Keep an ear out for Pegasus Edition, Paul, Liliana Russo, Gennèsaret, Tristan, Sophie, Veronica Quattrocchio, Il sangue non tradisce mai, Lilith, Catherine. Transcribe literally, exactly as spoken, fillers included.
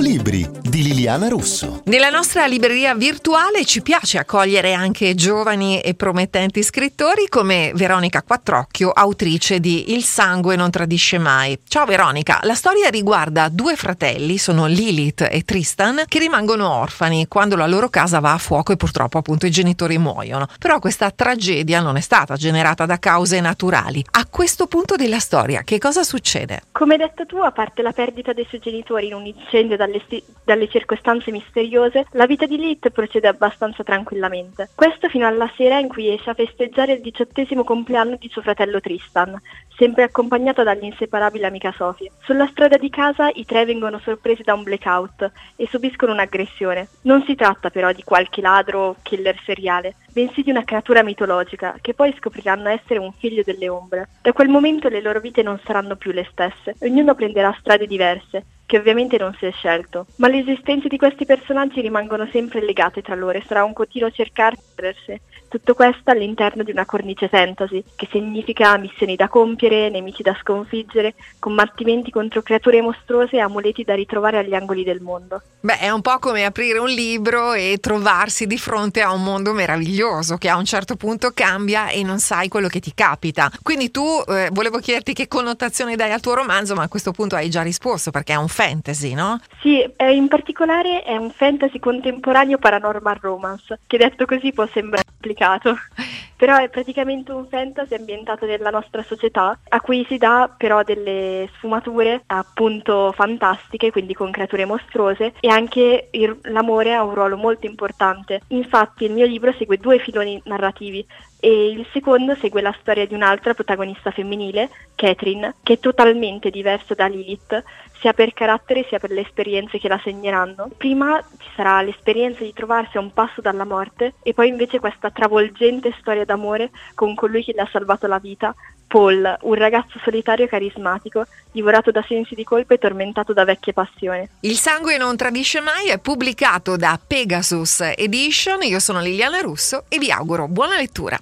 Libri di Liliana Russo. Nella nostra libreria virtuale ci piace accogliere anche giovani e promettenti scrittori come Veronica Quattrocchio, autrice di Il sangue non tradisce mai. Ciao Veronica, la storia riguarda due fratelli, sono Lilith e Tristan, che rimangono orfani quando la loro casa va a fuoco e purtroppo appunto i genitori muoiono. Però questa tragedia non è stata generata da cause naturali. A questo punto della storia che cosa succede? Come detto tu, a parte la perdita dei suoi genitori in un incendio dalle, sti- dalle circostanze misteriose, la vita di Lilith procede abbastanza tranquillamente. Questo fino alla sera in cui esce a festeggiare il diciottesimo compleanno di suo fratello Tristan, sempre accompagnata dall'inseparabile amica Sophie. Sulla strada di casa i tre vengono sorpresi da un blackout e subiscono un'aggressione. Non si tratta però di qualche ladro o killer seriale, bensì di una creatura mitologica che poi scopriranno essere un figlio delle ombre. Da quel momento le loro vite non saranno più le stesse, ognuno prenderà strade diverse, che ovviamente non si è scelto, ma le esistenze di questi personaggi rimangono sempre legate tra loro e sarà un continuo cercare di perdersi. Tutto questo all'interno di una cornice fantasy, che significa missioni da compiere, nemici da sconfiggere, combattimenti contro creature mostruose e amuleti da ritrovare agli angoli del mondo. Beh, è un po' come aprire un libro e trovarsi di fronte a un mondo meraviglioso che a un certo punto cambia e non sai quello che ti capita. Quindi tu, eh, volevo chiederti che connotazione dai al tuo romanzo, ma a questo punto hai già risposto perché è un fantasy, no? Sì, eh, in particolare è un fantasy contemporaneo paranormal romance, che detto così può sembrare complicato. Però è praticamente un fantasy ambientato nella nostra società, a cui si dà però delle sfumature appunto fantastiche, quindi con creature mostruose, e anche il, l'amore ha un ruolo molto importante. Infatti il mio libro segue due filoni narrativi e il secondo segue la storia di un'altra protagonista femminile, Catherine, che è totalmente diversa da Lilith, sia per carattere sia per le esperienze che la segneranno. Prima ci sarà l'esperienza di trovarsi a un passo dalla morte e poi invece questa travolgente storia d'amore con colui che le ha salvato la vita, Paul, un ragazzo solitario e carismatico, divorato da sensi di colpa e tormentato da vecchie passioni. Il sangue non tradisce mai è pubblicato da Pegasus Edition. Io sono Liliana Russo e vi auguro buona lettura.